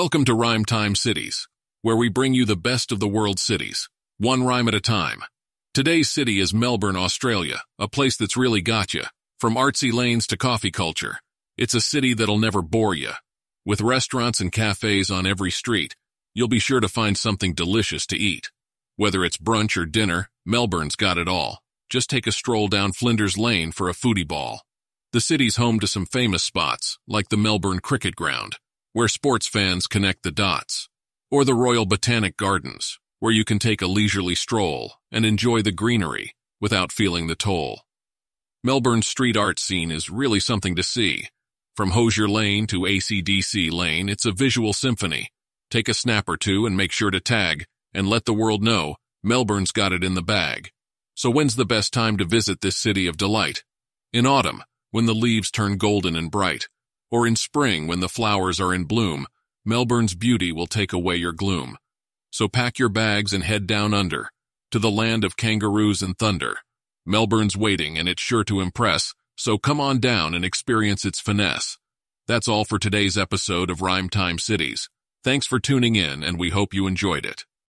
Welcome to Rhyme Time Cities, where we bring you the best of the world's cities, one rhyme at a time. Today's city is Melbourne, Australia, a place that's really got you, from artsy lanes to coffee culture. It's a city that'll never bore you. With restaurants and cafes on every street, you'll be sure to find something delicious to eat. Whether it's brunch or dinner, Melbourne's got it all. Just take a stroll down Flinders Lane for a foodie ball. The city's home to some famous spots, like the Melbourne Cricket Ground, where sports fans connect the dots, or the Royal Botanic Gardens, where you can take a leisurely stroll and enjoy the greenery without feeling the toll. Melbourne's street art scene is really something to see. From Hosier Lane to ACDC Lane, it's a visual symphony. Take a snap or two and make sure to tag and let the world know Melbourne's got it in the bag. So when's the best time to visit this city of delight? In autumn, when the leaves turn golden and bright, or in spring when the flowers are in bloom, Melbourne's beauty will take away your gloom. So pack your bags and head down under, to the land of kangaroos and thunder. Melbourne's waiting and it's sure to impress, so come on down and experience its finesse. That's all for today's episode of Rhyme Time Cities. Thanks for tuning in and we hope you enjoyed it.